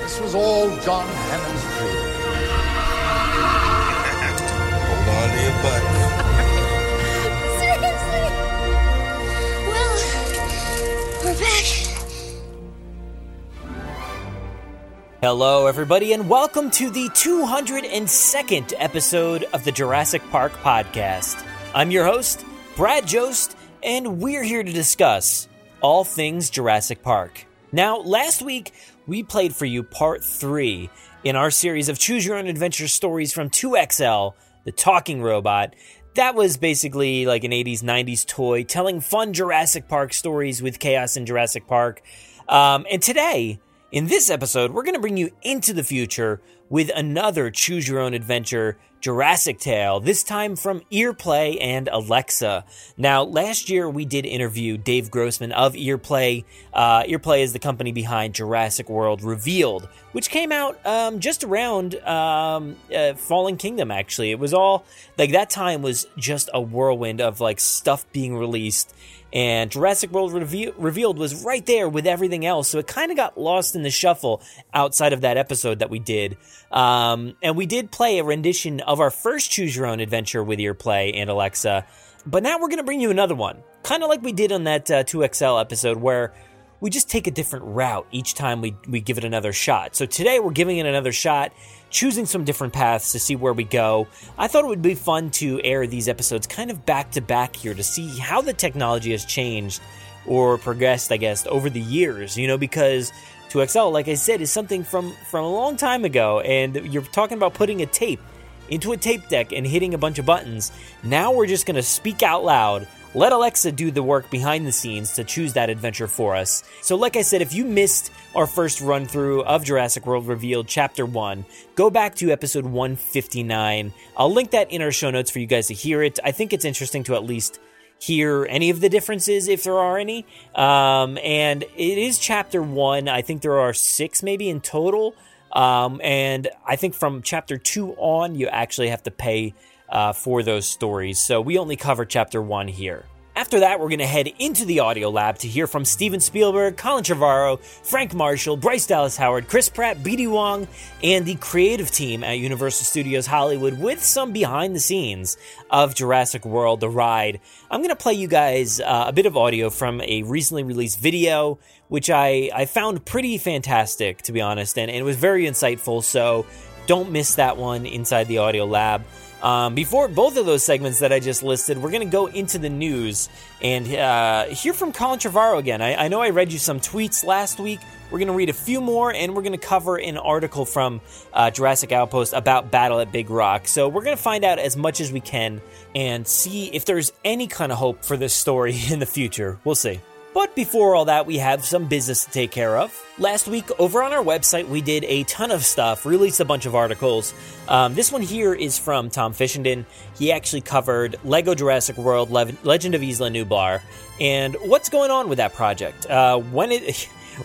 This was all John Hammond's dream. Hold on to your butt. Seriously? Well, we're back. Hello, everybody, and welcome to the 202nd episode of the Jurassic Park Podcast. I'm your host, Brad Jost, and we're here to discuss all things Jurassic Park. Now, last week, we played for you part 3 in our series of Choose Your Own Adventure stories from 2XL, the talking robot. That was basically like an 80s, 90s toy, telling fun Jurassic Park stories with chaos in Jurassic Park. And today, in this episode, we're going to bring you into the future with another Choose Your Own Adventure Jurassic Tale, this time from EarPlay and Alexa. Now, last year we did interview Dave Grossman of EarPlay. EarPlay is the company behind Jurassic World Revealed, which came out just around Fallen Kingdom, actually. It was all, like, that time was just a whirlwind of, like, stuff being released. And Jurassic World Revealed was right there with everything else, so it kind of got lost in the shuffle outside of that episode that we did. And we did play a rendition of our first Choose Your Own Adventure with EarPlay and Alexa, but now we're going to bring you another one, kind of like we did on that 2XL episode where we just take a different route each time we give it another shot. So today we're giving it another shot, choosing some different paths to see where we go. I thought it would be fun to air these episodes kind of back to back here to see how the technology has changed or progressed, I guess, over the years, you know, because 2XL, like I said, is something from a long time ago, and you're talking about putting a tape into a tape deck and hitting a bunch of buttons. Now we're just going to speak out loud, let Alexa do the work behind the scenes to choose that adventure for us. So like I said, if you missed our first run through of Jurassic World Revealed Chapter 1, go back to episode 159. I'll link that in our show notes for you guys to hear it. I think it's interesting to at least hear any of the differences, if there are any. And it is Chapter 1. I think there are 6 maybe in total. And I think from Chapter 2 on, you actually have to pay for those stories. So we only cover Chapter 1 here. After that, we're going to head into the audio lab to hear from Steven Spielberg, Colin Trevorrow, Frank Marshall, Bryce Dallas Howard, Chris Pratt, B.D. Wong, and the creative team at Universal Studios Hollywood with some behind the scenes of Jurassic World: The Ride. I'm going to play you guys a bit of audio from a recently released video, which I found pretty fantastic, to be honest, and it was very insightful, so don't miss that one inside the audio lab. Before both of those segments that I just listed, we're going to go into the news and hear from Colin Trevorrow again. I know I read you some tweets last week. We're going to read a few more, and we're going to cover an article from Jurassic Outpost about Battle at Big Rock. So we're going to find out as much as we can and see if there's any kind of hope for this story in the future. We'll see. But before all that, we have some business to take care of. Last week, over on our website, we did a ton of stuff, released a bunch of articles. This one here is from Tom Fishenden. He actually covered Lego Jurassic World Legend of Isla Nublar and what's going on with that project.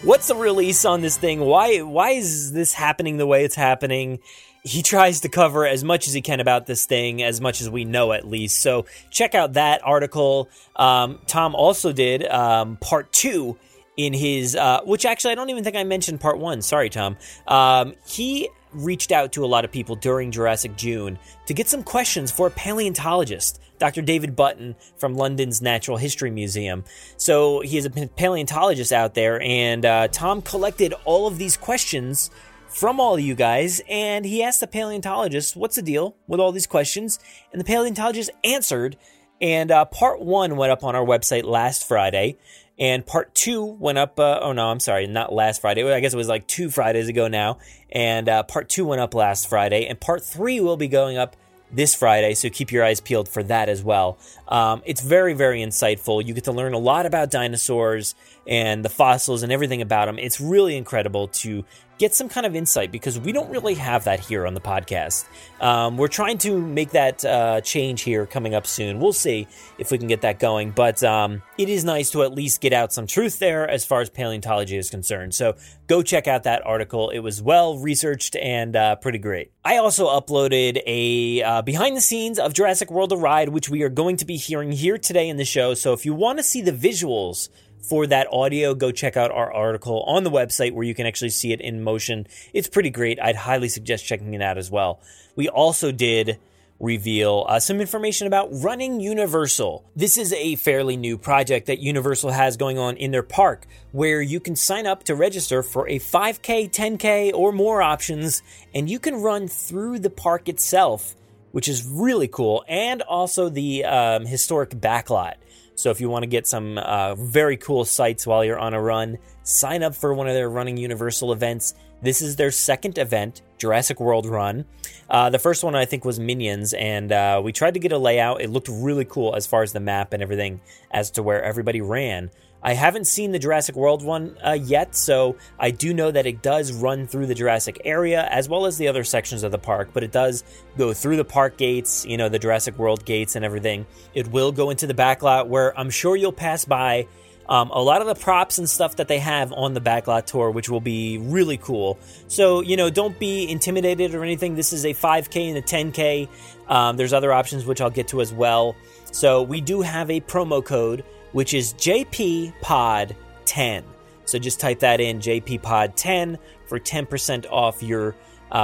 What's the release on this thing? Why is this happening the way it's happening? He tries to cover as much as he can about this thing, as much as we know at least. So check out that article. Tom also did part 2 in his, which actually I don't even think I mentioned part 1. Sorry, Tom. He reached out to a lot of people during Jurassic June to get some questions for a paleontologist, Dr. David Button from London's Natural History Museum. So he is a paleontologist out there, and Tom collected all of these questions from all of you guys, and he asked the paleontologist, what's the deal with all these questions? And the paleontologist answered, and part 1 went up on our website last Friday, and part 2 went up, not last Friday, I guess it was like 2 Fridays ago now, and part 2 went up last Friday, and part 3 will be going up this Friday, so keep your eyes peeled for that as well. It's very, very insightful. You get to learn a lot about dinosaurs, and the fossils and everything about them. It's really incredible to get some kind of insight because we don't really have that here on the podcast. We're trying to make that change here coming up soon. We'll see if we can get that going, but it is nice to at least get out some truth there as far as paleontology is concerned. So go check out that article. It was well researched and pretty great. I also uploaded a behind the scenes of Jurassic World The Ride, which we are going to be hearing here today in the show. So if you want to see the visuals for that audio, go check out our article on the website where you can actually see it in motion. It's pretty great. I'd highly suggest checking it out as well. We also did reveal some information about Running Universal. This is a fairly new project that Universal has going on in their park where you can sign up to register for a 5K, 10K, or more options, and you can run through the park itself, which is really cool, and also the historic backlot. So if you want to get some very cool sights while you're on a run, sign up for one of their Running Universal events. This is their second event, Jurassic World Run. The first one, I think, was Minions, and we tried to get a layout. It looked really cool as far as the map and everything as to where everybody ran. I haven't seen the Jurassic World one yet, so I do know that it does run through the Jurassic area as well as the other sections of the park, but it does go through the park gates, you know, the Jurassic World gates and everything. It will go into the back lot where I'm sure you'll pass by a lot of the props and stuff that they have on the backlot tour, which will be really cool. So, you know, don't be intimidated or anything. This is a 5K and a 10K. There's other options, which I'll get to as well. So we do have a promo code, which is JPPOD10. So just type that in, JPPOD10, for 10% off your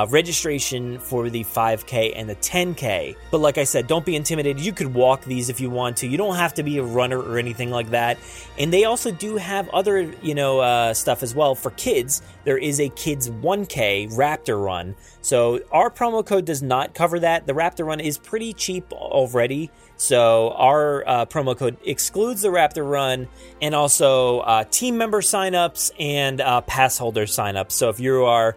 registration for the 5K and the 10K. But like I said, don't be intimidated. You could walk these if you want to. You don't have to be a runner or anything like that. And they also do have other, you know, stuff as well for kids. There is a kids 1K Raptor Run. So our promo code does not cover that. The Raptor Run is pretty cheap already. So our promo code excludes the Raptor Run, and also team member signups and pass holder signups. So if you are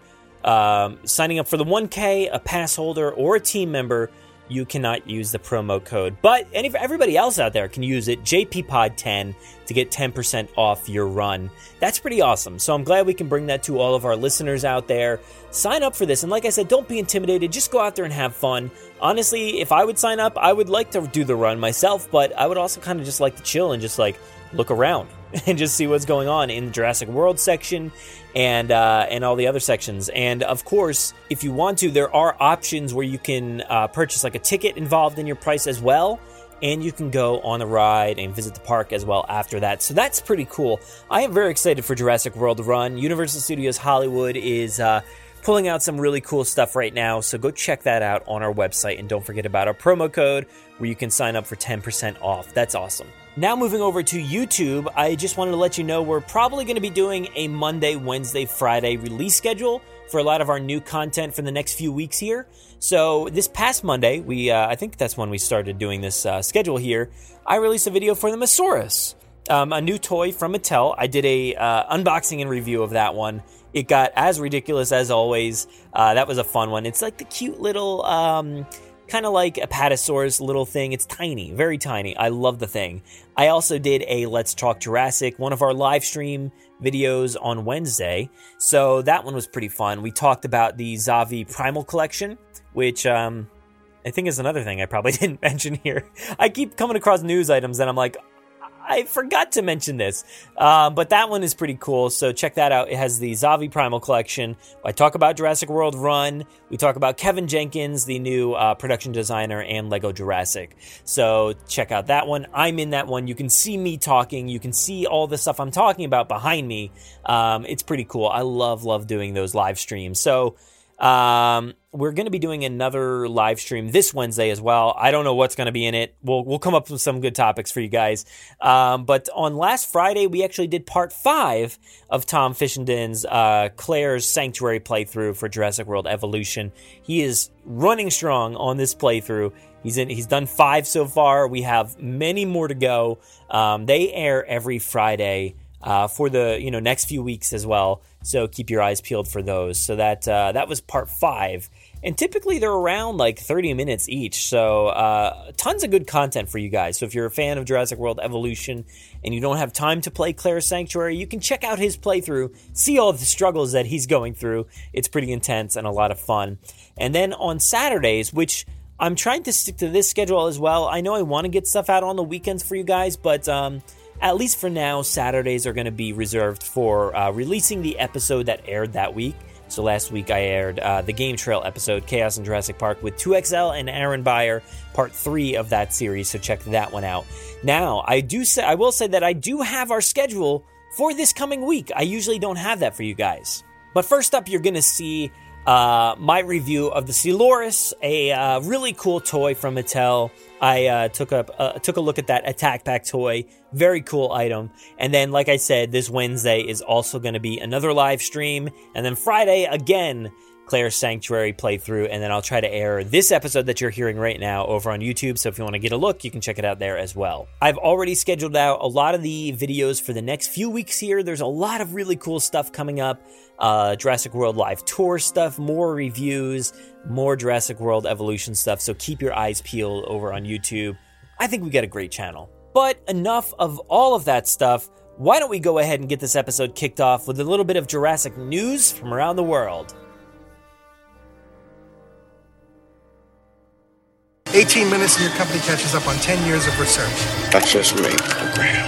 signing up for the 1K, a pass holder, or a team member, you cannot use the promo code. But everybody else out there can use it, JPPOD10, to get 10% off your run. That's pretty awesome. So I'm glad we can bring that to all of our listeners out there. Sign up for this. And like I said, don't be intimidated. Just go out there and have fun. Honestly, if I would sign up, I would like to do the run myself, but I would also kind of just like to chill and just like look around and just see what's going on in the Jurassic World section and all the other sections. And of course, if you want to, there are options where you can purchase like a ticket involved in your price as well. And you can go on the ride and visit the park as well after that. So that's pretty cool. I am very excited for Jurassic World Run. Universal Studios Hollywood is pulling out some really cool stuff right now. So go check that out on our website. And don't forget about our promo code where you can sign up for 10% off. That's awesome. Now moving over to YouTube, I just wanted to let you know we're probably going to be doing a Monday, Wednesday, Friday release schedule for a lot of our new content for the next few weeks here. So this past Monday, we I think that's when we started doing this schedule here, I released a video for the Mosasaurus, a new toy from Mattel. I did a unboxing and review of that one. It got as ridiculous as always. That was a fun one. It's like the cute little... kind of like a Apatosaurus little thing. It's tiny, very tiny. I love the thing. I also did a Let's Talk Jurassic, one of our live stream videos on Wednesday. So that one was pretty fun. We talked about the Zavi Primal collection, which I think is another thing I probably didn't mention here. I keep coming across news items and I'm like, I forgot to mention this, but that one is pretty cool. So check that out. It has the Zavi Primal collection. I talk about Jurassic World Run. We talk about Kevin Jenkins, the new production designer, and Lego Jurassic. So check out that one. I'm in that one. You can see me talking. You can see all the stuff I'm talking about behind me. It's pretty cool. I love doing those live streams. So we're going to be doing another live stream this Wednesday as well. I don't know what's going to be in it. We'll come up with some good topics for you guys. But on last Friday, we actually did part 5 of Tom Fishenden's Claire's Sanctuary playthrough for Jurassic World Evolution. He is running strong on this playthrough. He's done 5 so far. We have many more to go. They air every Friday for the next few weeks as well. So keep your eyes peeled for those. So that was part 5. And typically they're around like 30 minutes each. So tons of good content for you guys. So if you're a fan of Jurassic World Evolution and you don't have time to play Claire's Sanctuary, you can check out his playthrough, see all of the struggles that he's going through. It's pretty intense and a lot of fun. And then on Saturdays, which I'm trying to stick to this schedule as well. I know I want to get stuff out on the weekends for you guys, but at least for now, Saturdays are going to be reserved for releasing the episode that aired that week. So last week I aired the Game Trail episode, Chaos in Jurassic Park, with 2XL and Aaron Beyer, part 3 of that series. So check that one out. Now, I will say that I do have our schedule for this coming week. I usually don't have that for you guys. But first up, you're going to see my review of the Steloris, a really cool toy from Mattel. I took a look at that Attack Pack toy. Very cool item. And then, like I said, this Wednesday is also going to be another live stream. And then Friday, again, Claire's Sanctuary playthrough. And then I'll try to air this episode that you're hearing right now over on YouTube. So if you want to get a look, you can check it out there as well. I've already scheduled out a lot of the videos for the next few weeks here. There's a lot of really cool stuff coming up. Jurassic World Live Tour stuff, more reviews, more Jurassic World Evolution stuff. So keep your eyes peeled over on YouTube. I think we got a great channel. But enough of all of that stuff. Why don't we go ahead and get this episode kicked off with a little bit of Jurassic news from around the world. 18 minutes and your company catches up on 10 years of research. Access rate program.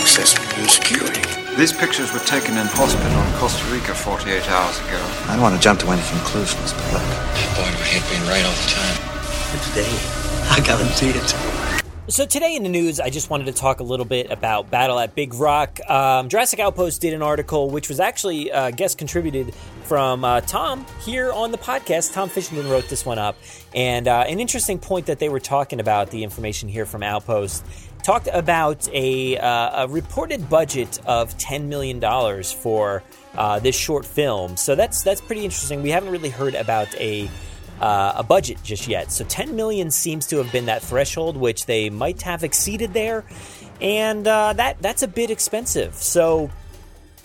Access review security. These pictures were taken in hospital in Costa Rica 48 hours ago. I don't want to jump to any conclusions, but look. That boy would hate being right all the time. But today, I guarantee it. So today in the news, I just wanted to talk a little bit about Battle at Big Rock. Jurassic Outpost did an article, which was actually guest contributed from Tom here on the podcast. Tom Fishenden wrote this one up. And an interesting point that they were talking about, the information here from Outpost, talked about a reported budget of $10 million for this short film. So that's pretty interesting. We haven't really heard about a budget just yet. So $10 million seems to have been that threshold, which they might have exceeded there. And that's a bit expensive. So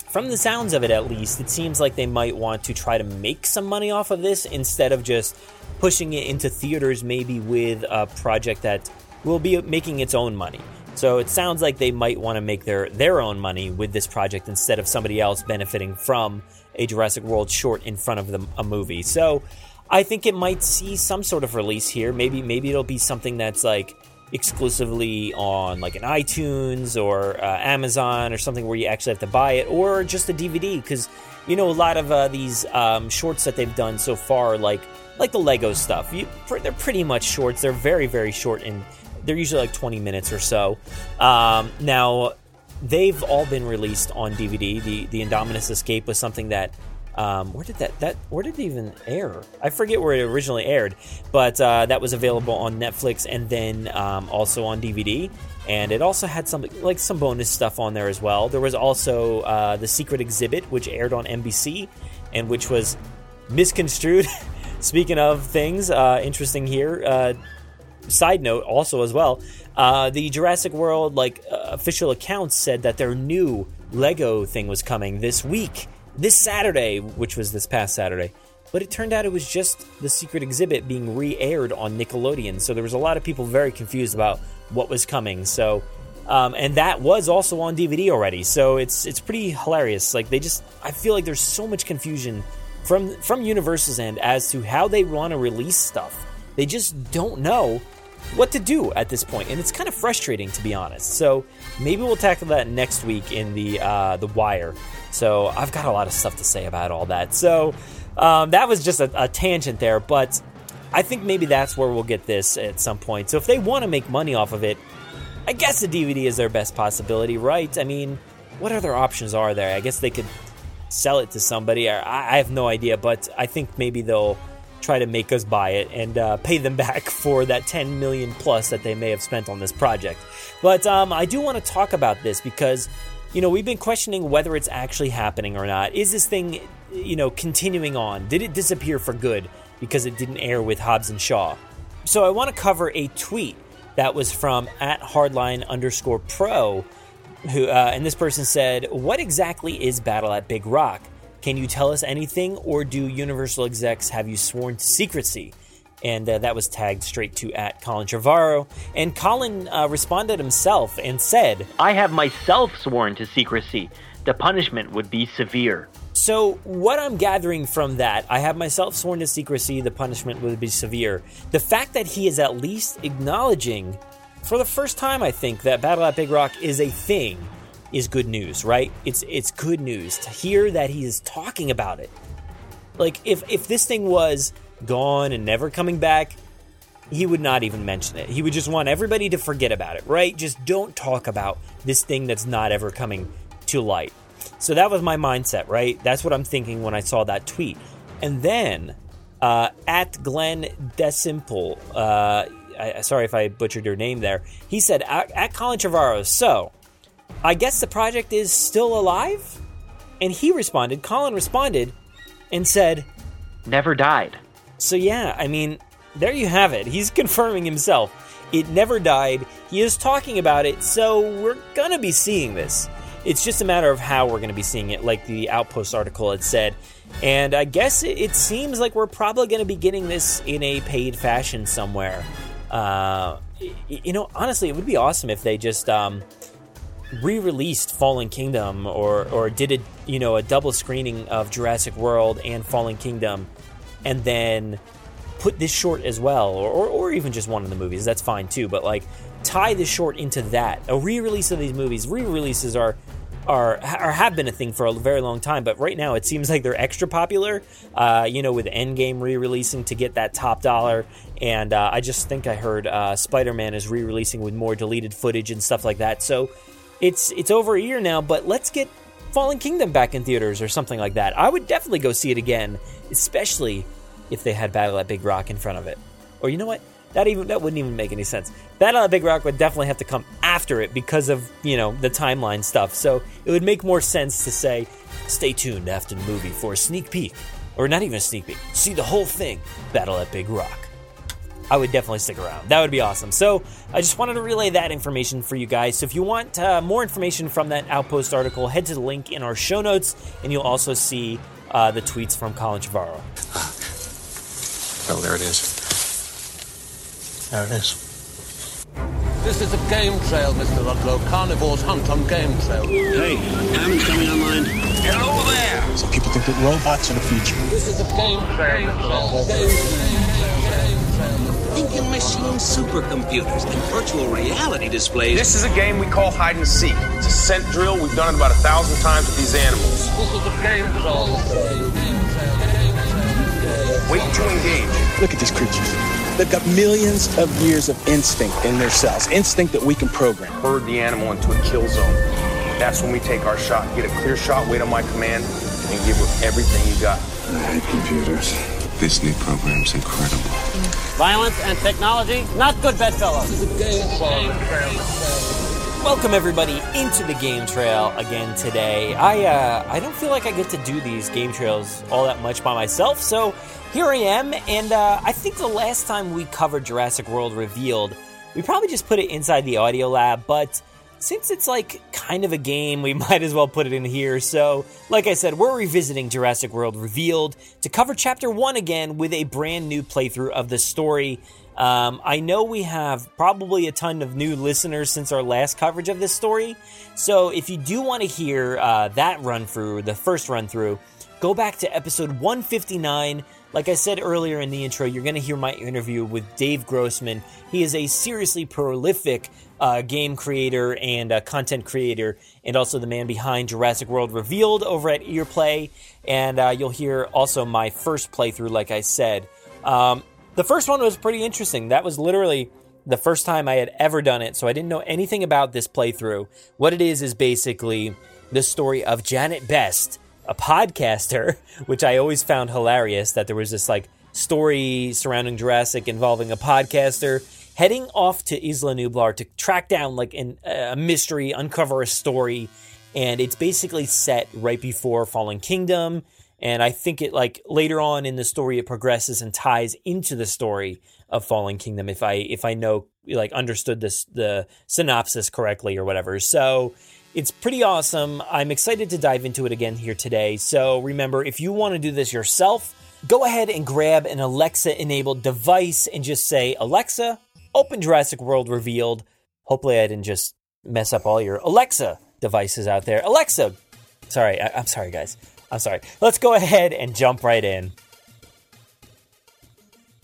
from the sounds of it, at least, it seems like they might want to try to make some money off of this instead of just pushing it into theaters, maybe with a project that will be making its own money. So it sounds like they might want to make their own money with this project instead of somebody else benefiting from a Jurassic World short in front of them, a movie. So I think it might see some sort of release here. Maybe it'll be something that's like exclusively on like an iTunes or Amazon or something where you actually have to buy it, or just a DVD, because a lot of these shorts that they've done so far, like the Lego stuff, they're pretty much shorts. They're very, very short, and they're usually like 20 minutes or so. Now, they've all been released on DVD. The Indominus Escape was something that where did it even air? I forget where it originally aired, but that was available on Netflix and then also on DVD. And it also had some bonus stuff on there as well. There was also the Secret Exhibit, which aired on NBC, and which was misconstrued. Speaking of things interesting here. Side note also as well, the Jurassic World official accounts said that their new Lego thing was coming this week, this Saturday, which was this past Saturday. But it turned out it was just the Secret Exhibit being re-aired on Nickelodeon. So there was a lot of people very confused about what was coming. So, and that was also on DVD already. So it's pretty hilarious. Like I feel like there's so much confusion from Universal's end as to how they want to release stuff. They just don't know what to do at this point, and it's kind of frustrating, to be honest. So maybe we'll tackle that next week in the Wire. So I've got a lot of stuff to say about all that. So that was just a tangent there, but I think maybe that's where we'll get this at some point. So if they want to make money off of it, I guess the DVD is their best possibility, right? I mean, what other options are there? I guess they could sell it to somebody. I have no idea, but I think maybe they'll try to make us buy it and pay them back for that $10 million plus that they may have spent on this project. But I do want to talk about this because, we've been questioning whether it's actually happening or not. Is this thing, continuing on? Did it disappear for good because it didn't air with Hobbs and Shaw? So I want to cover a tweet that was from @hardline_pro And this person said, what exactly is Battle at Big Rock? Can you tell us anything, or do Universal execs have you sworn to secrecy? And that was tagged straight to at Colin Trevorrow. And Colin responded himself and said, I have myself sworn to secrecy. The punishment would be severe. So what I'm gathering from that, I have myself sworn to secrecy, the punishment would be severe. The fact that he is at least acknowledging, for the first time I think, that Battle at Big Rock is a thing, is good news, right? It's good news to hear that he is talking about it. Like, if this thing was gone and never coming back, he would not even mention it. He would just want everybody to forget about it, right? Just don't talk about this thing that's not ever coming to light. So that was my mindset, right? That's what I'm thinking when I saw that tweet. And then, at Glenn Desimple, sorry if I butchered your name there, he said, at Colin Trevorrow, so I guess the project is still alive? And he responded, Colin responded and said, never died. So yeah, I mean, there you have it. He's confirming himself. It never died. He is talking about it, so we're going to be seeing this. It's just a matter of how we're going to be seeing it, like the Outpost article had said. And I guess it seems like we're probably going to be getting this in a paid fashion somewhere. You know, honestly, it would be awesome if they just re-released Fallen Kingdom or did a double screening of Jurassic World and Fallen Kingdom, and then put this short as well, or even just one of the movies. That's fine too, but like tie this short into that. A re-release of these movies. Re-releases are have been a thing for a very long time, but right now it seems like they're extra popular, with Endgame re-releasing to get that top dollar, and I just think I heard Spider-Man is re-releasing with more deleted footage and stuff like that, so it's over a year now, but let's get Fallen Kingdom back in theaters or something like that. I would definitely go see it again, especially if they had Battle at Big Rock in front of it. Or you know what? That wouldn't even make any sense. Battle at Big Rock would definitely have to come after it because of, the timeline stuff. So it would make more sense to say, stay tuned after the movie for a sneak peek. Or not even a sneak peek. See the whole thing. Battle at Big Rock. I would definitely stick around. That would be awesome. So I just wanted to relay that information for you guys. So if you want more information from that Outpost article, head to the link in our show notes, and you'll also see the tweets from Colin Trevorrow. Oh, there it is. There it is. This is a game trail, Mr. Ludlow. Carnivores hunt on game trail. Hey, Ham's coming online. Hello there! So people think that robots are the future. This is a game trail, Mr. Ludlow. Thinking machine supercomputers and virtual reality displays. This is a game we call hide and seek. It's a scent drill. We've done it about 1,000 times with these animals. This is a game trail. Wait to engage. Look at these creatures. They've got millions of years of instinct in their cells, instinct that we can program. Herd the animal into a kill zone. That's when we take our shot, get a clear shot, wait on my command, and give it everything you got. I hate computers. This new program's incredible. Violence and technology, not good bedfellows. Welcome, everybody, into the Game Trail again today. I don't feel like I get to do these Game Trails all that much by myself, so here I am, and I think the last time we covered Jurassic World Revealed, we probably just put it inside the audio lab, but since it's like kind of a game, we might as well put it in here. So, like I said, we're revisiting Jurassic World Revealed to cover Chapter 1 again with a brand new playthrough of the story. I know we have probably a ton of new listeners since our last coverage of this story, so if you do want to hear that run-through, the first run-through, go back to episode 159. Like I said earlier in the intro, you're going to hear my interview with Dave Grossman. He is a seriously prolific game creator and content creator, and also the man behind Jurassic World Revealed over at EarPlay. And you'll hear also my first playthrough, like I said. The first one was pretty interesting. That was literally the first time I had ever done it, so I didn't know anything about this playthrough. What it is basically the story of Janet Best, a podcaster, which I always found hilarious that there was this like story surrounding Jurassic involving a podcaster heading off to Isla Nublar to track down like a mystery, uncover a story. And it's basically set right before Fallen Kingdom. And I think it like later on in the story, it progresses and ties into the story of Fallen Kingdom. If I know, like understood this, the synopsis correctly or whatever. So It's pretty awesome. I'm excited to dive into it again here today. So remember, if you want to do this yourself, go ahead and grab an Alexa-enabled device and just say, Alexa, open Jurassic World Revealed. Hopefully I didn't just mess up all your Alexa devices out there. Alexa! Sorry, I'm sorry, guys. I'm sorry. Let's go ahead and jump right in.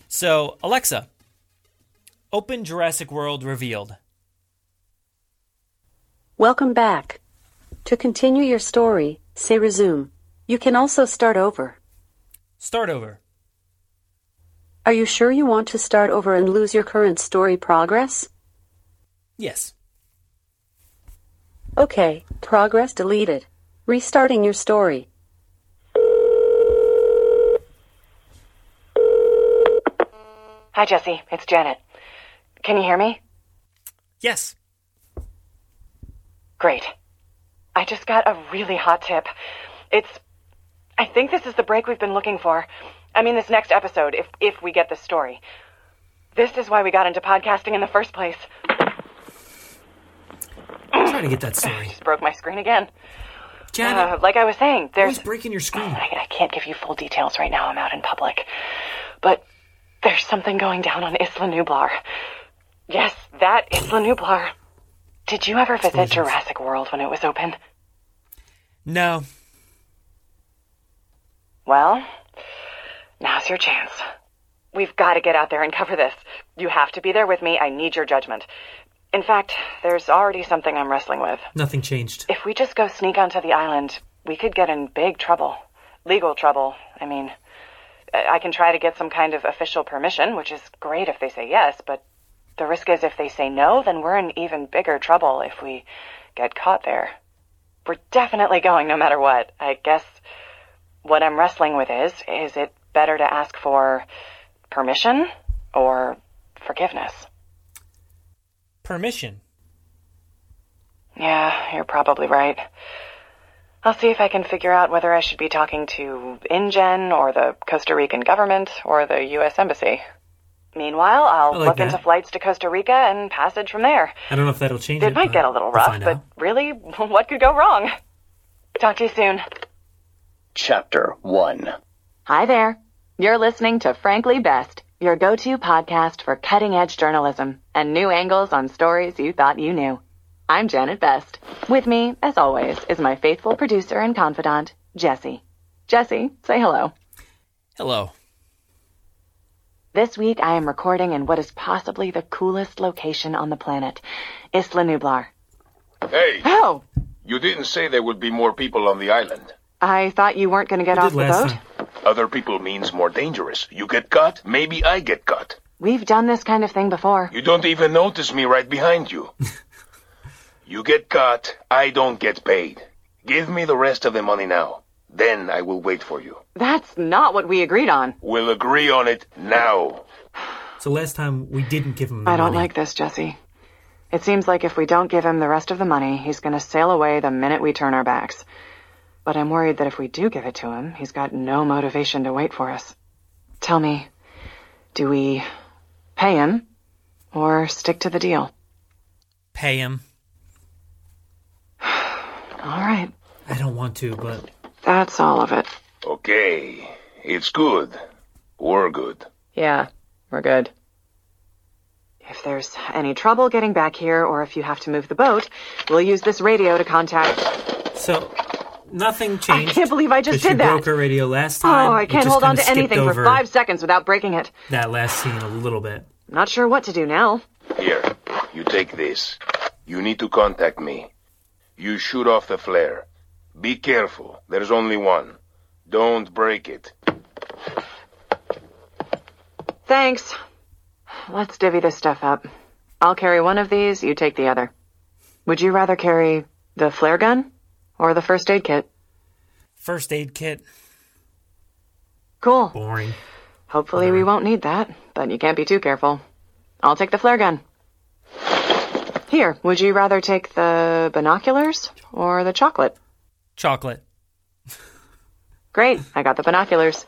So, Alexa, open Jurassic World Revealed. Welcome back. To continue your story, say resume. You can also start over. Start over. Are you sure you want to start over and lose your current story progress? Yes. Okay, progress deleted. Restarting your story. Hi, Jesse. It's Janet. Can you hear me? Yes. Great. I just got a really hot tip. I think this is the break we've been looking for. I mean, this next episode, if we get this story. This is why we got into podcasting in the first place. I'm trying to get that story. Just broke my screen again. Janet, like I was saying, there's... Always breaking your screen. I can't give you full details right now. I'm out in public. But there's something going down on Isla Nublar. Yes, that Isla Nublar. Did you ever visit Jurassic World when it was open? No. Well, now's your chance. We've got to get out there and cover this. You have to be there with me. I need your judgment. In fact, there's already something I'm wrestling with. Nothing changed. If we just go sneak onto the island, we could get in big trouble. Legal trouble. I mean, I can try to get some kind of official permission, which is great if they say yes, but the risk is if they say no, then we're in even bigger trouble if we get caught there. We're definitely going no matter what. I guess what I'm wrestling with is it better to ask for permission or forgiveness? Permission. Yeah, you're probably right. I'll see if I can figure out whether I should be talking to InGen or the Costa Rican government or the U.S. Embassy. Meanwhile, I'll look into flights to Costa Rica and passage from there. I don't know if that'll change it. It might get a little rough, but really, what could go wrong? Talk to you soon. Chapter 1. Hi there. You're listening to Frankly Best, your go-to podcast for cutting-edge journalism and new angles on stories you thought you knew. I'm Janet Best. With me, as always, is my faithful producer and confidant, Jesse. Jesse, say hello. Hello. This week I am recording in what is possibly the coolest location on the planet, Isla Nublar. Hey! Oh! You didn't say there would be more people on the island. I thought you weren't going to get off the boat. Other people means more dangerous. You get caught, maybe I get caught. We've done this kind of thing before. You don't even notice me right behind you. You get caught, I don't get paid. Give me the rest of the money now. Then I will wait for you. That's not what we agreed on. We'll agree on it now. So last time we didn't give him the money. I don't like this, Jesse. It seems like if we don't give him the rest of the money, he's going to sail away the minute we turn our backs. But I'm worried that if we do give it to him, he's got no motivation to wait for us. Tell me, do we pay him or stick to the deal? Pay him. All right. I don't want to, but... That's all of it. Okay. It's good. We're good. Yeah, we're good. If there's any trouble getting back here or if you have to move the boat, we'll use this radio to contact... So... Nothing changed. I can't believe I just did that. Broke her radio last time. Oh, I can't hold on to anything for 5 seconds without breaking it. That last scene a little bit. Not sure what to do now. Here, you take this. You need to contact me. You shoot off the flare. Be careful. There's only one. Don't break it. Thanks. Let's divvy this stuff up. I'll carry one of these, you take the other. Would you rather carry the flare gun? Or the first aid kit. First aid kit. Cool. Boring. Hopefully we won't need that, but you can't be too careful. I'll take the flare gun. Here, would you rather take the binoculars or the chocolate? Chocolate. Great, I got the binoculars.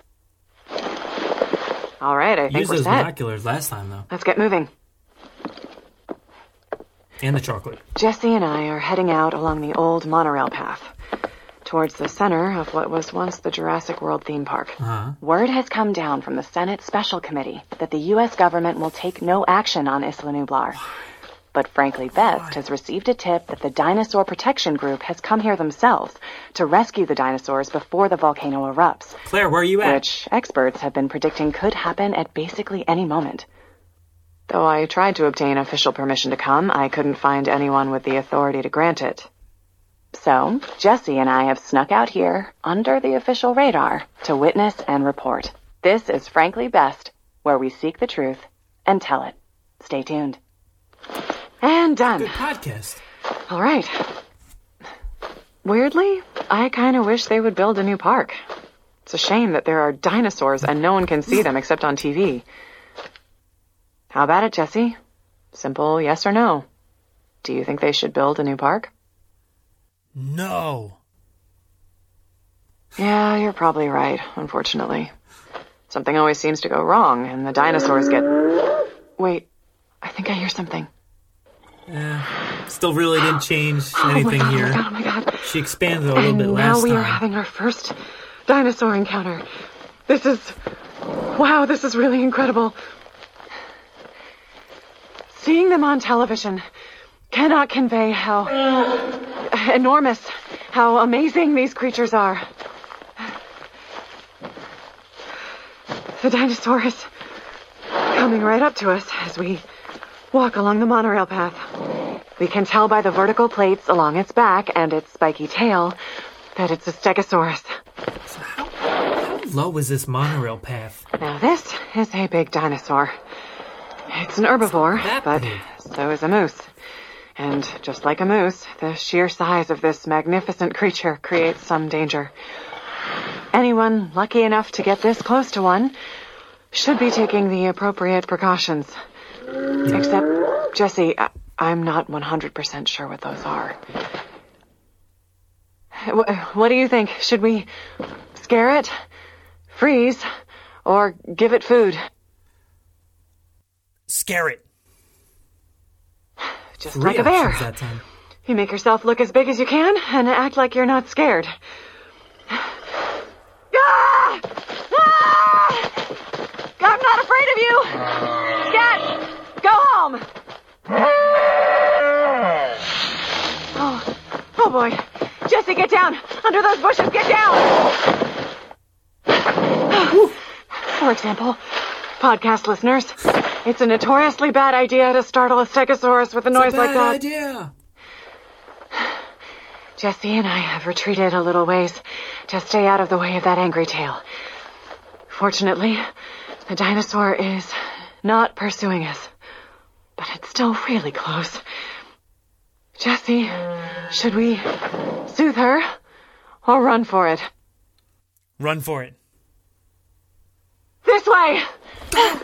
All right, I think we're set. Used those binoculars last time, though. Let's get moving. And the chocolate. Jesse and I are heading out along the old monorail path towards the center of what was once the Jurassic World theme park. Uh-huh. Word has come down from the Senate Special Committee that the U.S. government will take no action on Isla Nublar. Why? But frankly, Best has received a tip that the Dinosaur Protection Group has come here themselves to rescue the dinosaurs before the volcano erupts. Claire, where are you at? Which experts have been predicting could happen at basically any moment. Though I tried to obtain official permission to come, I couldn't find anyone with the authority to grant it. So, Jesse and I have snuck out here, under the official radar, to witness and report. This is Frankly Best, where we seek the truth and tell it. Stay tuned. And done. Good podcast. All right. Weirdly, I kind of wish they would build a new park. It's a shame that there are dinosaurs and no one can see them except on TV. How about it, Jesse? Simple yes or no. Do you think they should build a new park? No. Yeah, you're probably right, unfortunately. Something always seems to go wrong, and the dinosaurs get... Wait, I think I hear something. Still really didn't change anything here. Oh my God, oh my God. She expanded a little bit last time. Now we are having our first dinosaur encounter. Wow, this is really incredible. Seeing them on television cannot convey how... enormous, how amazing these creatures are. The dinosaur is coming right up to us as we walk along the monorail path. We can tell by the vertical plates along its back and its spiky tail that it's a Stegosaurus. So how low is this monorail path? Now this is a big dinosaur. It's an herbivore, but so is a moose. And just like a moose, the sheer size of this magnificent creature creates some danger. Anyone lucky enough to get this close to one should be taking the appropriate precautions. Except, Jesse, I'm not 100% sure what those are. What do you think? Should we scare it, freeze, or give it food? Scare it. Just like a bear. That time. You make yourself look as big as you can and act like you're not scared. Ah! Ah! I'm not afraid of you. Scat, go home. Oh boy. Jesse, get down. Under those bushes, get down. For example, podcast listeners, it's a notoriously bad idea to startle a Stegosaurus with a noise like that. It's a bad idea. Jesse and I have retreated a little ways to stay out of the way of that angry tail. Fortunately, the dinosaur is not pursuing us, but it's still really close. Jesse, should we soothe her or run for it? Run for it. This way! Go! Go!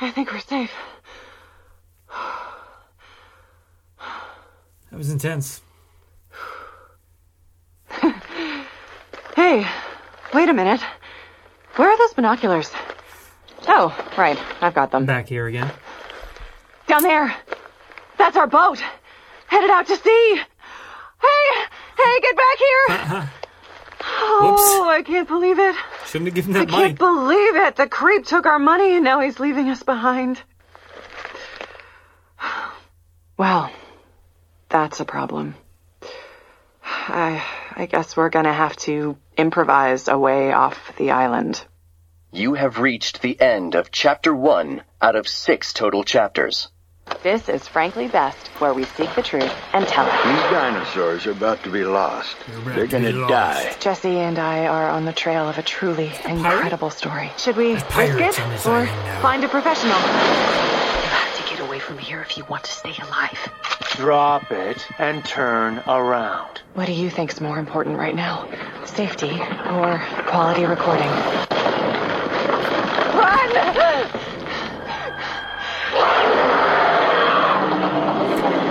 I think we're safe. That was intense. Hey, wait a minute. Where are those binoculars? Oh, right. I've got them. Back here again. Down there. That's our boat. Headed out to sea. Hey, get back here. Uh-huh. Oh, whoops. I can't believe it. Shouldn't have given that money. I can't believe it. The creep took our money and now he's leaving us behind. Well, that's a problem. I guess we're going to have to improvise a way off the island. You have reached the end of Chapter 1 out of 6 total chapters. This is Frankly Best, where we seek the truth and tell it. These dinosaurs are about to be lost. They're going to die. Jesse and I are on the trail of a truly incredible story. Should we risk it or find a professional? You have to get away from here if you want to stay alive. Drop it and turn around. What do you think's more important right now? Safety or quality recording?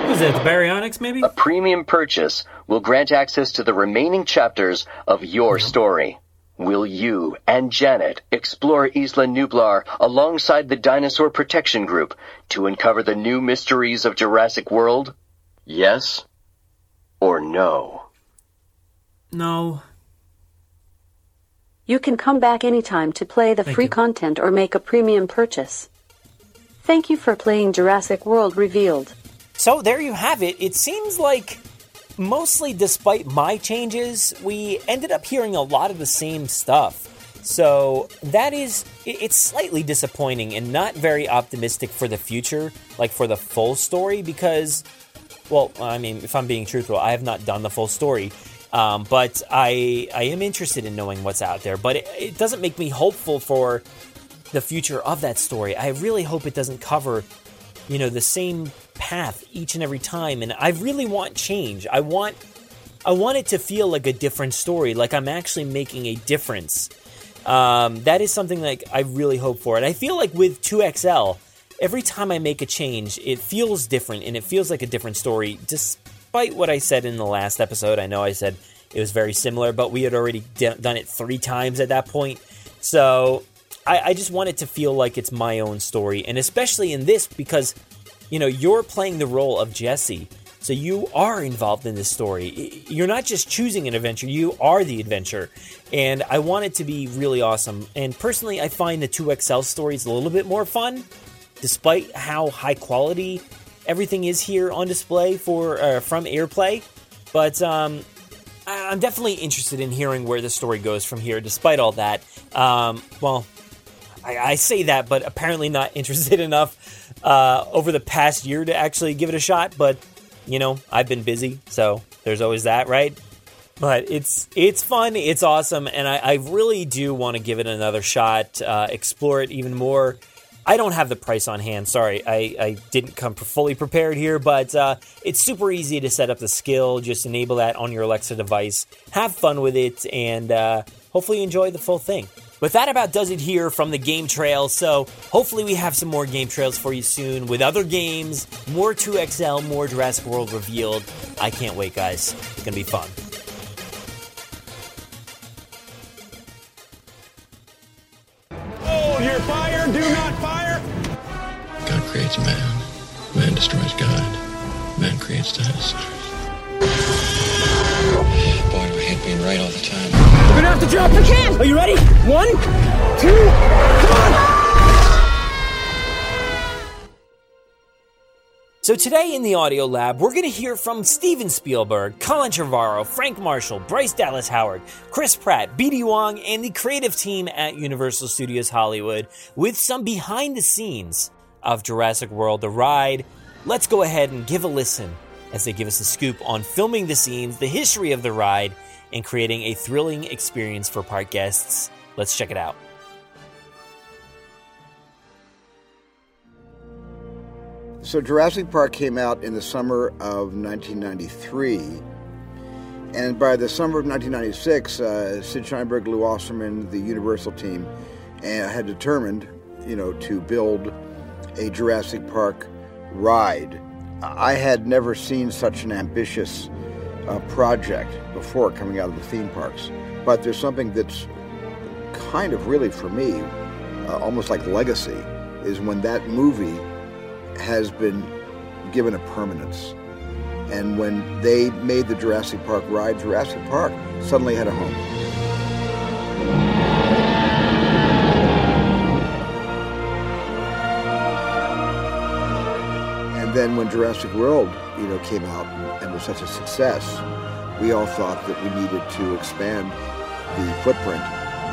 What was that, the Baryonyx maybe? A premium purchase will grant access to the remaining chapters of your story. Will you and Janet explore Isla Nublar alongside the Dinosaur Protection Group to uncover the new mysteries of Jurassic World? Yes or no? No. You can come back anytime to play the free content or make a premium purchase. Thank you for playing Jurassic World Revealed. So there you have it. It seems like, mostly despite my changes, we ended up hearing a lot of the same stuff. So that is, it's slightly disappointing and not very optimistic for the future, like for the full story, because, well, I mean, if I'm being truthful, I have not done the full story. But I am interested in knowing what's out there, but it doesn't make me hopeful for the future of that story. I really hope it doesn't cover, you know, the same path each and every time. And I really want change. I want it to feel like a different story, like I'm actually making a difference. That is something like I really hope for. And I feel like with 2XL, every time I make a change, it feels different and it feels like a different story. Despite what I said in the last episode, I know I said it was very similar, but we had already done it 3 times at that point. So I just want it to feel like it's my own story. And especially in this, because, you know, you're playing the role of Jesse. So you are involved in this story. You're not just choosing an adventure. You are the adventure. And I want it to be really awesome. And personally, I find the 2XL stories a little bit more fun, despite how high quality everything is here on display for from EarPlay. But I'm definitely interested in hearing where the story goes from here, despite all that. Well, I say that, but apparently not interested enough over the past year to actually give it a shot. But, you know, I've been busy, so there's always that, right? But it's fun, it's awesome, and I really do want to give it another shot, explore it even more. I don't have the price on hand, sorry. I didn't come fully prepared here, but it's super easy to set up the skill. Just enable that on your Alexa device. Have fun with it, and hopefully you enjoy the full thing. But that about does it here from the Game Trail. So hopefully we have some more Game Trails for you soon with other games, more 2XL, more Jurassic World Revealed. I can't wait, guys. It's going to be fun. Hold your fire! Do not fire! God creates man. Man destroys God. Man creates dinosaurs. Boy, I hate being right all the time. We're gonna have to drop the can! Are you ready? 1, 2, come on! So today in the audio lab, we're gonna hear from Steven Spielberg, Colin Trevorrow, Frank Marshall, Bryce Dallas Howard, Chris Pratt, B.D. Wong, and the creative team at Universal Studios Hollywood with some behind the scenes of Jurassic World The Ride. Let's go ahead and give a listen as they give us a scoop on filming the scenes, the history of the ride, and creating a thrilling experience for park guests. Let's check it out. So Jurassic Park came out in the summer of 1993, and by the summer of 1996, Sid Sheinberg, Lou Wasserman, the Universal team, had determined, you know, to build a Jurassic Park ride. I had never seen such an ambitious project before coming out of the theme parks. But there's something that's kind of really, for me, almost like legacy, is when that movie has been given a permanence. And when they made the Jurassic Park ride, Jurassic Park suddenly had a home. Then when Jurassic World, you know, came out and was such a success, we all thought that we needed to expand the footprint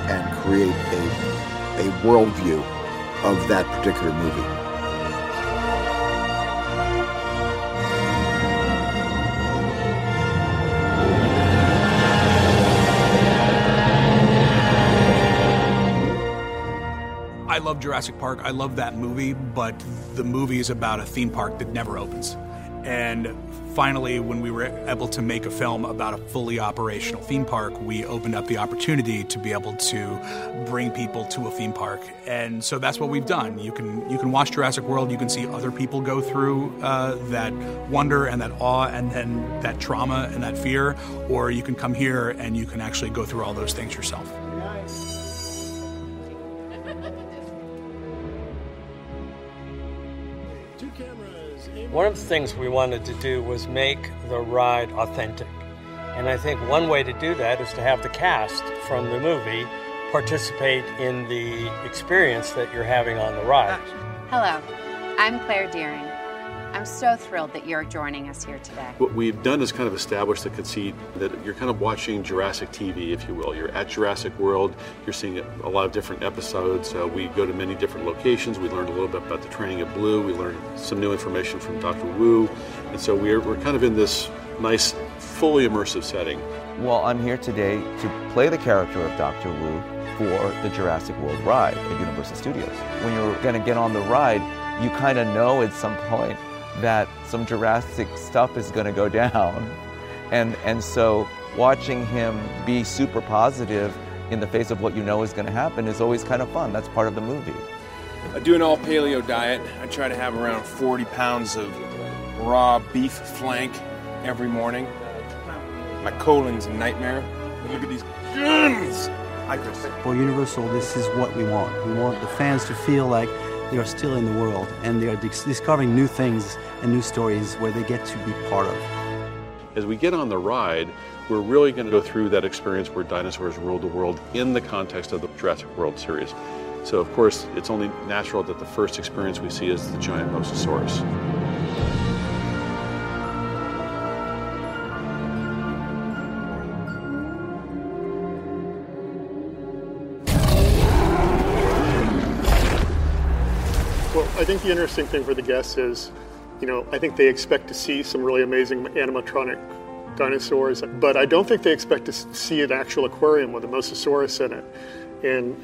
and create a worldview of that particular movie. I love Jurassic Park. I love that movie, but the movie is about a theme park that never opens. And finally, when we were able to make a film about a fully operational theme park, we opened up the opportunity to be able to bring people to a theme park. And so that's what we've done. You can watch Jurassic World, you can see other people go through that wonder and that awe and then that trauma and that fear, or you can come here and you can actually go through all those things yourself. One of the things we wanted to do was make the ride authentic. And I think one way to do that is to have the cast from the movie participate in the experience that you're having on the ride. Hello, I'm Claire Deering. I'm so thrilled that you're joining us here today. What we've done is kind of establish the conceit that you're kind of watching Jurassic TV, if you will. You're at Jurassic World, you're seeing a lot of different episodes. We go to many different locations. We learned a little bit about the training of Blue. We learned some new information from Dr. Wu. And so we're kind of in this nice, fully immersive setting. Well, I'm here today to play the character of Dr. Wu for the Jurassic World ride at Universal Studios. When you're going to get on the ride, you kind of know at some point that some Jurassic stuff is going to go down. And so watching him be super positive in the face of what you know is going to happen is always kind of fun. That's part of the movie. I do an all-paleo diet. I try to have around 40 pounds of raw beef flank every morning. My colon's a nightmare. Look at these guns! For Universal, this is what we want. We want the fans to feel like they are still in the world, and they are discovering new things and new stories where they get to be part of. As we get on the ride, we're really going to go through that experience where dinosaurs ruled the world in the context of the Jurassic World series. So, of course, it's only natural that the first experience we see is the giant Mosasaurus. I think the interesting thing for the guests is, you know, I think they expect to see some really amazing animatronic dinosaurs, but I don't think they expect to see an actual aquarium with a Mosasaurus in it.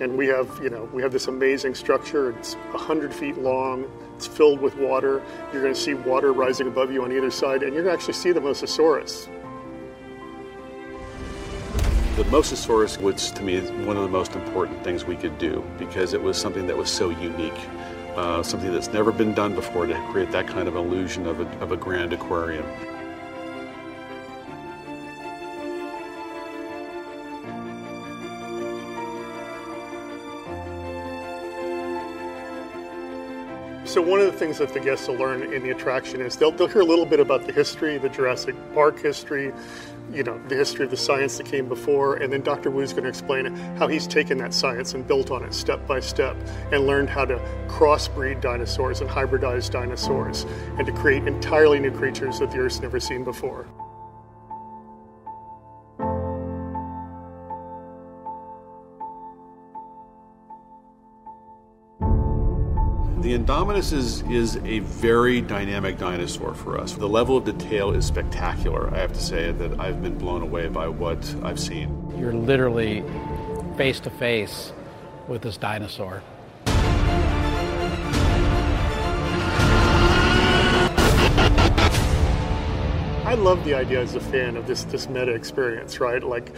And we have, you know, we have this amazing structure. It's 100 feet long. It's filled with water. You're going to see water rising above you on either side, and you're going to actually see the Mosasaurus. The Mosasaurus, which to me is one of the most important things we could do, because it was something that was so unique. Something that's never been done before, to create that kind of illusion of a grand aquarium. So one of the things that the guests will learn in the attraction is they'll hear a little bit about the history, the Jurassic Park history, you know, the history of the science that came before, and then Dr. Wu's going to explain how he's taken that science and built on it step by step and learned how to crossbreed dinosaurs and hybridize dinosaurs and to create entirely new creatures that the Earth's never seen before. The Indominus is a very dynamic dinosaur for us. The level of detail is spectacular. I have to say that I've been blown away by what I've seen. You're literally face to face with this dinosaur. I love the idea as a fan of this meta experience, right? Like,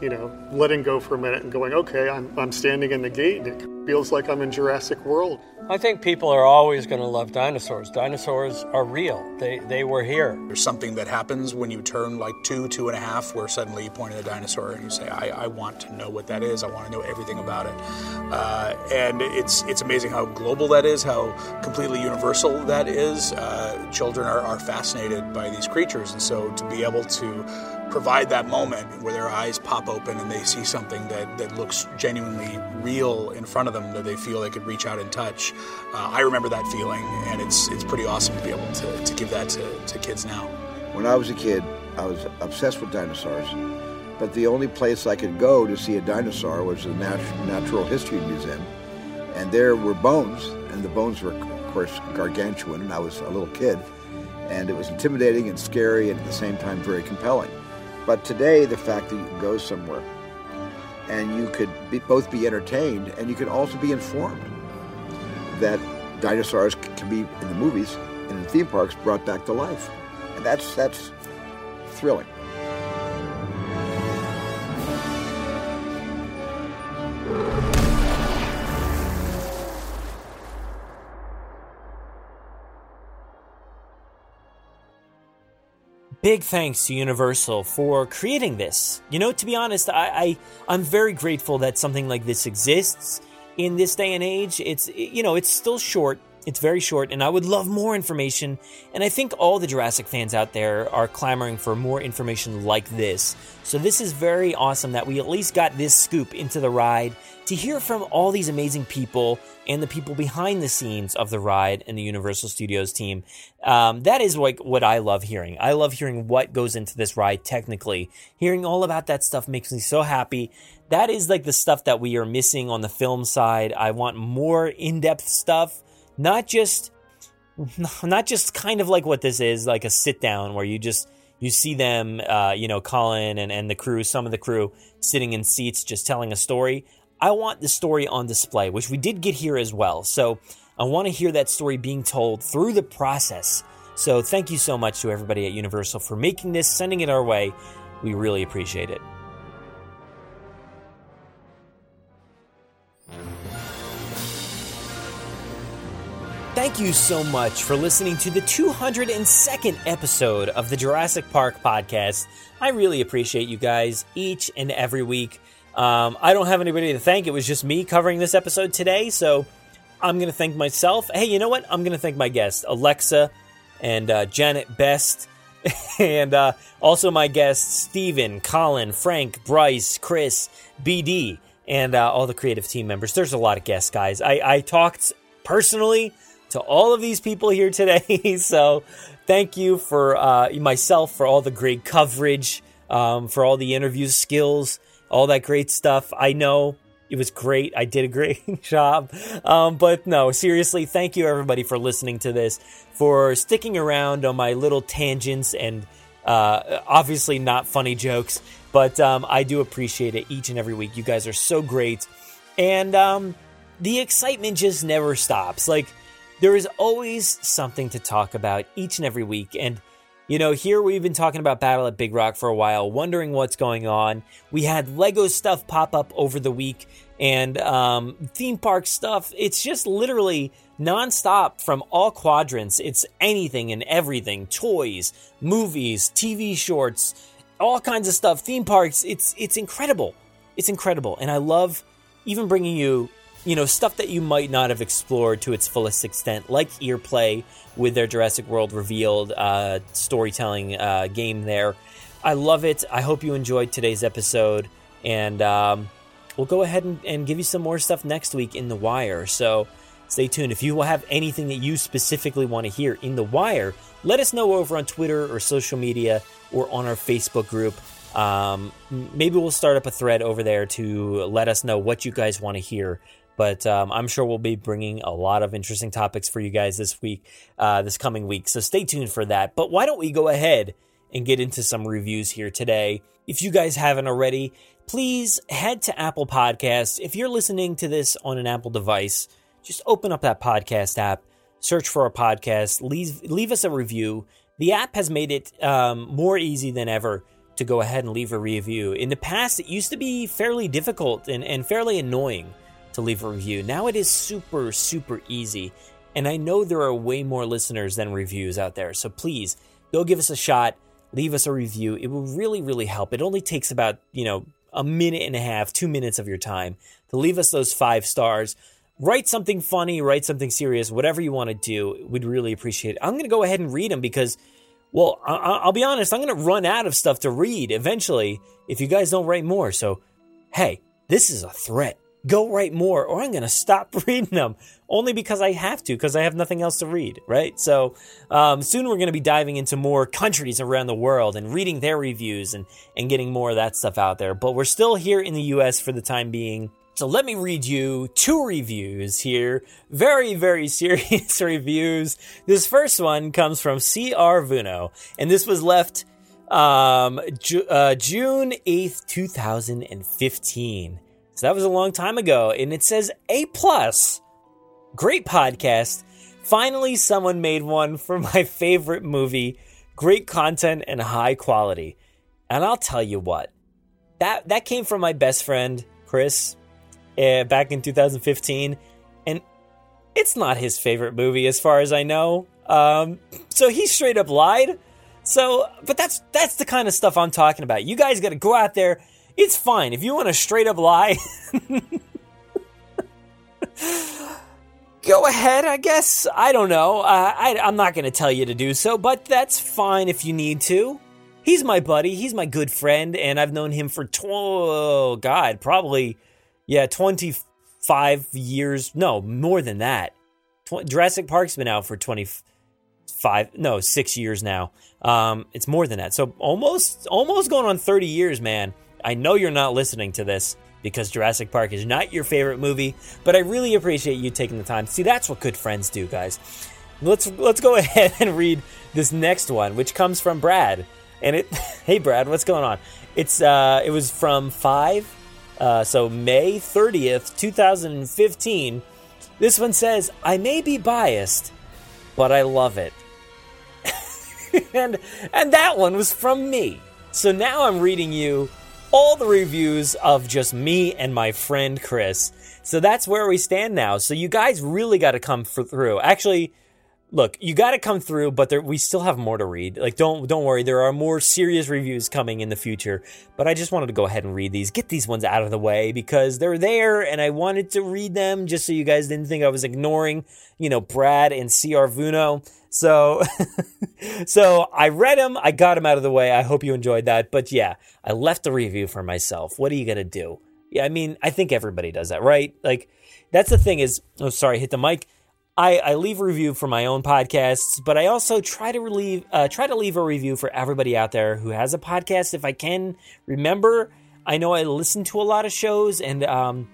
you know, letting go for a minute and going, okay, I'm standing in the gate and it feels like I'm in Jurassic World. I think people are always going to love dinosaurs. Dinosaurs are real. They were here. There's something that happens when you turn like 2, 2.5, where suddenly you point at a dinosaur and you say, I want to know what that is. I want to know everything about it. And it's amazing how global that is, how completely universal that is. Children are fascinated by these creatures. And so to be able to provide that moment where their eyes pop open and they see something that looks genuinely real in front of them that they feel they could reach out and touch. I remember that feeling, and it's pretty awesome to be able to give that to kids now. When I was a kid, I was obsessed with dinosaurs, but the only place I could go to see a dinosaur was the Natural History Museum, and there were bones, and the bones were, of course, gargantuan, and I was a little kid, and it was intimidating and scary and at the same time very compelling. But today, the fact that you can go somewhere and you could both be entertained and you could also be informed that dinosaurs can be, in the movies and in theme parks, brought back to life. That's thrilling. Big thanks to Universal for creating this. You know, to be honest, I'm very grateful that something like this exists in this day and age. It's, you know, it's still short. It's very short, and I would love more information. And I think all the Jurassic fans out there are clamoring for more information like this. So this is very awesome that we at least got this scoop into the ride to hear from all these amazing people and the people behind the scenes of the ride and the Universal Studios team. That is like what I love hearing. I love hearing what goes into this ride technically. Hearing all about that stuff makes me so happy. That is like the stuff that we are missing on the film side. I want more in-depth stuff, not just kind of like what this is, like a sit down where you see them, Colin and the crew, some of the crew sitting in seats just telling a story. I want the story on display, which we did get here as well. So I want to hear that story being told through the process. So thank you so much to everybody at Universal for making this, sending it our way. We really appreciate it. Thank you so much for listening to the 202nd episode of the Jurassic Park Podcast. I really appreciate you guys each and every week. I don't have anybody to thank. It was just me covering this episode today, so I'm going to thank myself. Hey, you know what? I'm going to thank my guests, Alexa and Janet Best, and also my guests, Steven, Colin, Frank, Bryce, Chris, BD, and all the creative team members. There's a lot of guests, guys. I talked personally to all of these people here today. So thank you for myself for all the great coverage, for all the interview skills, all that great stuff. I know it was great. I did a great job. But no, seriously, thank you everybody for listening to this, for sticking around on my little tangents and obviously not funny jokes, but I do appreciate it each and every week. You guys are so great. And the excitement just never stops. Like, there is always something to talk about each and every week. And, you know, here we've been talking about Battle at Big Rock for a while, wondering what's going on. We had Lego stuff pop up over the week and theme park stuff. It's just literally nonstop from all quadrants. It's anything and everything. Toys, movies, TV shorts, all kinds of stuff. Theme parks. It's incredible. It's incredible. And I love even bringing you, you know, stuff that you might not have explored to its fullest extent, like EarPlay with their Jurassic World Revealed storytelling game there. I love it. I hope you enjoyed today's episode. And we'll go ahead and give you some more stuff next week in The Wire. So stay tuned. If you have anything that you specifically want to hear in The Wire, let us know over on Twitter or social media or on our Facebook group. Maybe we'll start up a thread over there to let us know what you guys want to hear. But I'm sure we'll be bringing a lot of interesting topics for you guys this week, this coming week. So stay tuned for that. But why don't we go ahead and get into some reviews here today? If you guys haven't already, please head to Apple Podcasts. If you're listening to this on an Apple device, just open up that podcast app, search for our podcast, leave us a review. The app has made it more easy than ever to go ahead and leave a review. In the past, it used to be fairly difficult and fairly annoying to leave a review. Now it is super, super easy. And I know there are way more listeners than reviews out there. So please go give us a shot. Leave us a review. It will really, really help. It only takes about, a minute and a half, 2 minutes of your time to leave us those 5 stars. Write something funny, write something serious, whatever you want to do. We'd really appreciate it. I'm going to go ahead and read them because, well, I'll be honest, I'm going to run out of stuff to read eventually if you guys don't write more. So, hey, this is a threat. Go write more, or I'm going to stop reading them, only because I have to, because I have nothing else to read, right? So soon we're going to be diving into more countries around the world and reading their reviews and getting more of that stuff out there. But we're still here in the U.S. for the time being. So let me read you 2 reviews here. Very, very serious reviews. This first one comes from C.R. Vuno, and this was left June 8th, 2015. So that was a long time ago, and it says A+. Great podcast. Finally, someone made one for my favorite movie, Great content and high quality. And I'll tell you what, that came from my best friend, Chris, back in 2015. And it's not his favorite movie as far as I know. So he straight up lied. So, but that's the kind of stuff I'm talking about. You guys got to go out there. It's fine. If you want to straight up lie, go ahead, I guess. I don't know. I'm not going to tell you to do so, but that's fine if you need to. He's my buddy. He's my good friend. And I've known him for, probably 25 years. No, more than that. Jurassic Park's been out for 6 years now. It's more than that. So almost going on 30 years, man. I know you're not listening to this because Jurassic Park is not your favorite movie, but I really appreciate you taking the time. See, that's what good friends do, guys. Let's go ahead and read this next one, which comes from Brad. And hey Brad, what's going on? It's it was from May 30th, 2015. This one says, "I may be biased, but I love it." and that one was from me. So now I'm reading you all the reviews of just me and my friend Chris. So that's where we stand now. So you guys really got to come through. Actually, look, you got to come through, but we still have more to read. Like, don't worry. There are more serious reviews coming in the future, but I just wanted to go ahead and read these. Get these ones out of the way because they're there and I wanted to read them just so you guys didn't think I was ignoring, Brad and C.R. Vuno. So I read him. I got him out of the way. I hope you enjoyed that. But yeah, I left the review for myself. What are you going to do? Yeah, I mean, I think everybody does that, right? Like, that's the thing is, oh, sorry, hit the mic. I leave a review for my own podcasts, but I also try to leave a review for everybody out there who has a podcast. If I can remember, I know I listen to a lot of shows and, I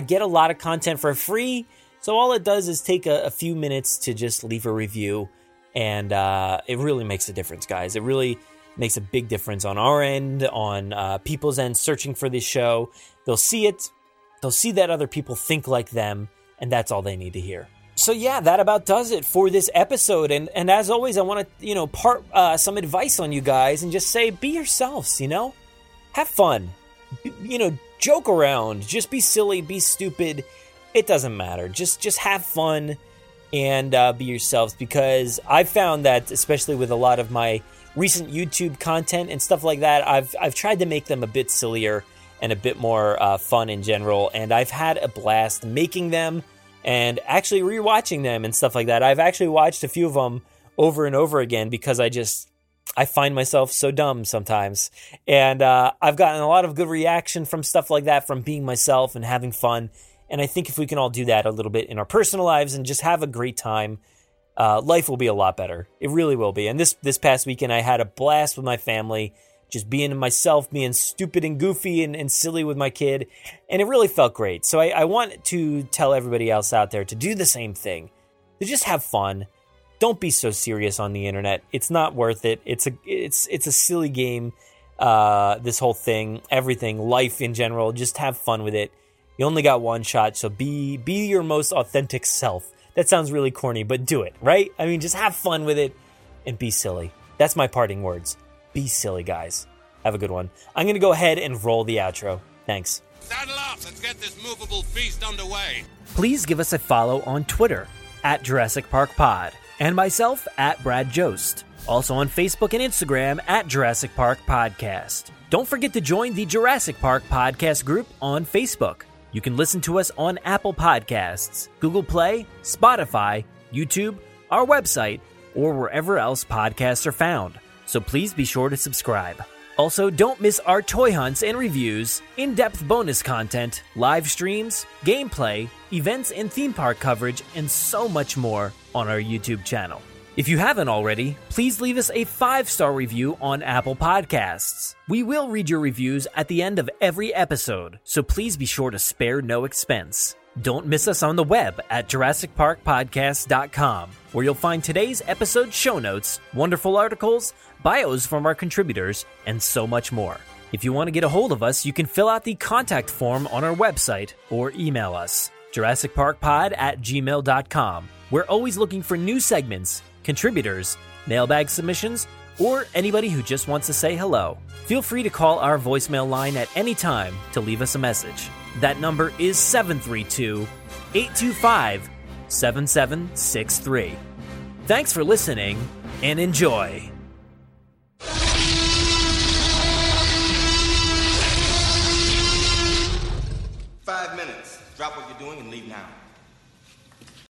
get a lot of content for free. So all it does is take a few minutes to just leave a review, and it really makes a difference, guys. It really makes a big difference on our end, on people's end searching for this show. They'll see it. They'll see that other people think like them, and that's all they need to hear. So yeah, that about does it for this episode. And as always, I want to, part some advice on you guys and just say, be yourselves, Have fun. Joke around. Just be silly, be stupid. It doesn't matter. Just have fun and be yourselves, because I've found that, especially with a lot of my recent YouTube content and stuff like that, I've tried to make them a bit sillier and a bit more fun in general. And I've had a blast making them and actually rewatching them and stuff like that. I've actually watched a few of them over and over again because I find myself so dumb sometimes. And I've gotten a lot of good reaction from stuff like that, from being myself and having fun. And I think if we can all do that a little bit in our personal lives and just have a great time, life will be a lot better. It really will be. And this past weekend, I had a blast with my family, just being myself, being stupid and goofy and silly with my kid. And it really felt great. So I want to tell everybody else out there to do the same thing. To just have fun. Don't be so serious on the internet. It's not worth it. It's a silly game, this whole thing, everything, life in general. Just have fun with it. You only got one shot, so be your most authentic self. That sounds really corny, but do it, right? I mean, just have fun with it and be silly. That's my parting words. Be silly, guys. Have a good one. I'm going to go ahead and roll the outro. Thanks. Saddle up. Let's get this movable feast underway. Please give us a follow on Twitter @JurassicParkPod and myself @BradJost. Also on Facebook and Instagram @JurassicParkPodcast. Don't forget to join the Jurassic Park Podcast group on Facebook. You can listen to us on Apple Podcasts, Google Play, Spotify, YouTube, our website, or wherever else podcasts are found. So please be sure to subscribe. Also, don't miss our toy hunts and reviews, in-depth bonus content, live streams, gameplay, events and theme park coverage, and so much more on our YouTube channel. If you haven't already, please leave us a 5-star review on Apple Podcasts. We will read your reviews at the end of every episode, so please be sure to spare no expense. Don't miss us on the web at JurassicParkPodcast.com, where you'll find today's episode show notes, wonderful articles, bios from our contributors, and so much more. If you want to get a hold of us, you can fill out the contact form on our website or email us, JurassicParkPod@gmail.com. We're always looking for new segments, contributors, mailbag submissions, or anybody who just wants to say hello. Feel free to call our voicemail line at any time to leave us a message. That number is 732-825-7763. Thanks for listening, and enjoy. Drop what you're doing and leave now.